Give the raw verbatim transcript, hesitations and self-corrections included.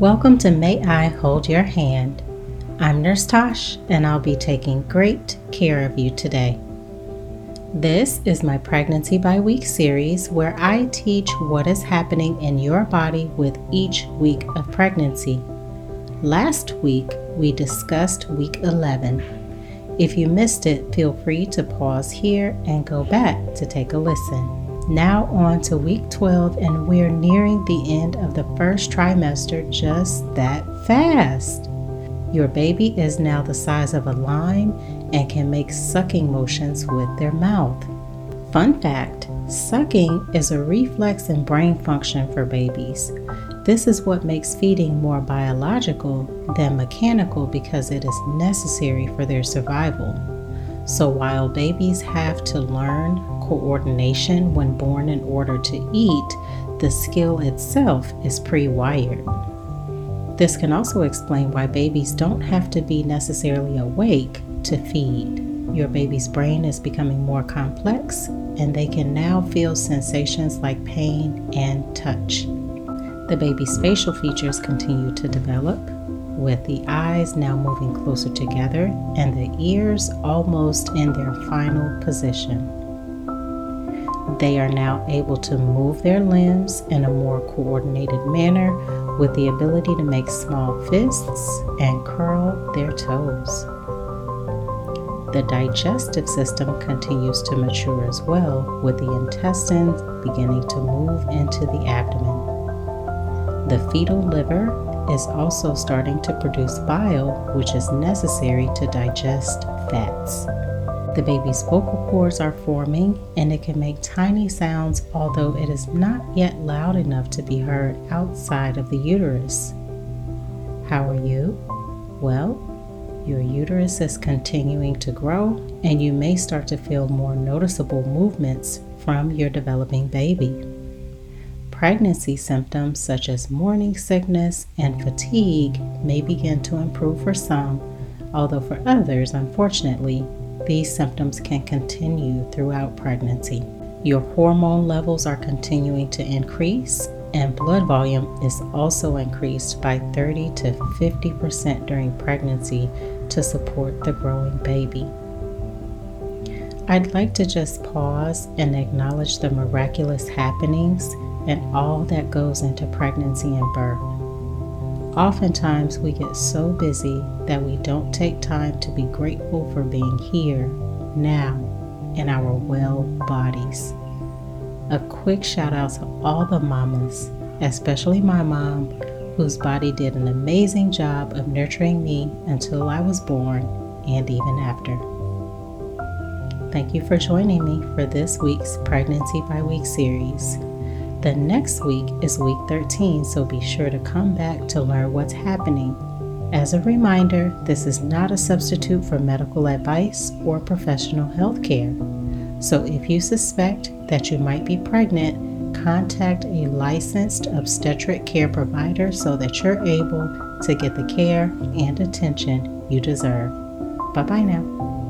Welcome to May I Hold Your Hand. I'm Nurse Tash, and I'll be taking great care of you today. This is my Pregnancy by Week series, where I teach what is happening in your body with each week of pregnancy. Last week, we discussed week eleven. If you missed it, feel free to pause here and go back to take a listen. Now on to week twelve, and we're nearing the end of the first trimester just that fast. Your baby is now the size of a lime and can make sucking motions with their mouth. Fun fact, sucking is a reflex and brain function for babies. This is what makes feeding more biological than mechanical because it is necessary for their survival. So while babies have to learn coordination when born in order to eat, the skill itself is pre-wired. This can also explain why babies don't have to be necessarily awake to feed. Your baby's brain is becoming more complex, and they can now feel sensations like pain and touch. The baby's facial features continue to develop, with the eyes now moving closer together and the ears almost in their final position. They are now able to move their limbs in a more coordinated manner, with the ability to make small fists and curl their toes. The digestive system continues to mature as well, with the intestines beginning to move into the abdomen. The fetal liver is also starting to produce bile, which is necessary to digest fats. The baby's vocal cords are forming, and it can make tiny sounds, although it is not yet loud enough to be heard outside of the uterus. How are you? Well, your uterus is continuing to grow, and you may start to feel more noticeable movements from your developing baby. Pregnancy symptoms such as morning sickness and fatigue may begin to improve for some, although for others, unfortunately, these symptoms can continue throughout pregnancy. Your hormone levels are continuing to increase, and blood volume is also increased by thirty to fifty percent during pregnancy to support the growing baby. I'd like to just pause and acknowledge the miraculous happenings and all that goes into pregnancy and birth. Oftentimes, we get so busy that we don't take time to be grateful for being here, now, in our well bodies. A quick shout out to all the mamas, especially my mom, whose body did an amazing job of nurturing me until I was born and even after. Thank you for joining me for this week's Pregnancy by Week series. The next week is week thirteen, so be sure to come back to learn what's happening. As a reminder, this is not a substitute for medical advice or professional health care. So if you suspect that you might be pregnant, contact a licensed obstetric care provider so that you're able to get the care and attention you deserve. Bye-bye now.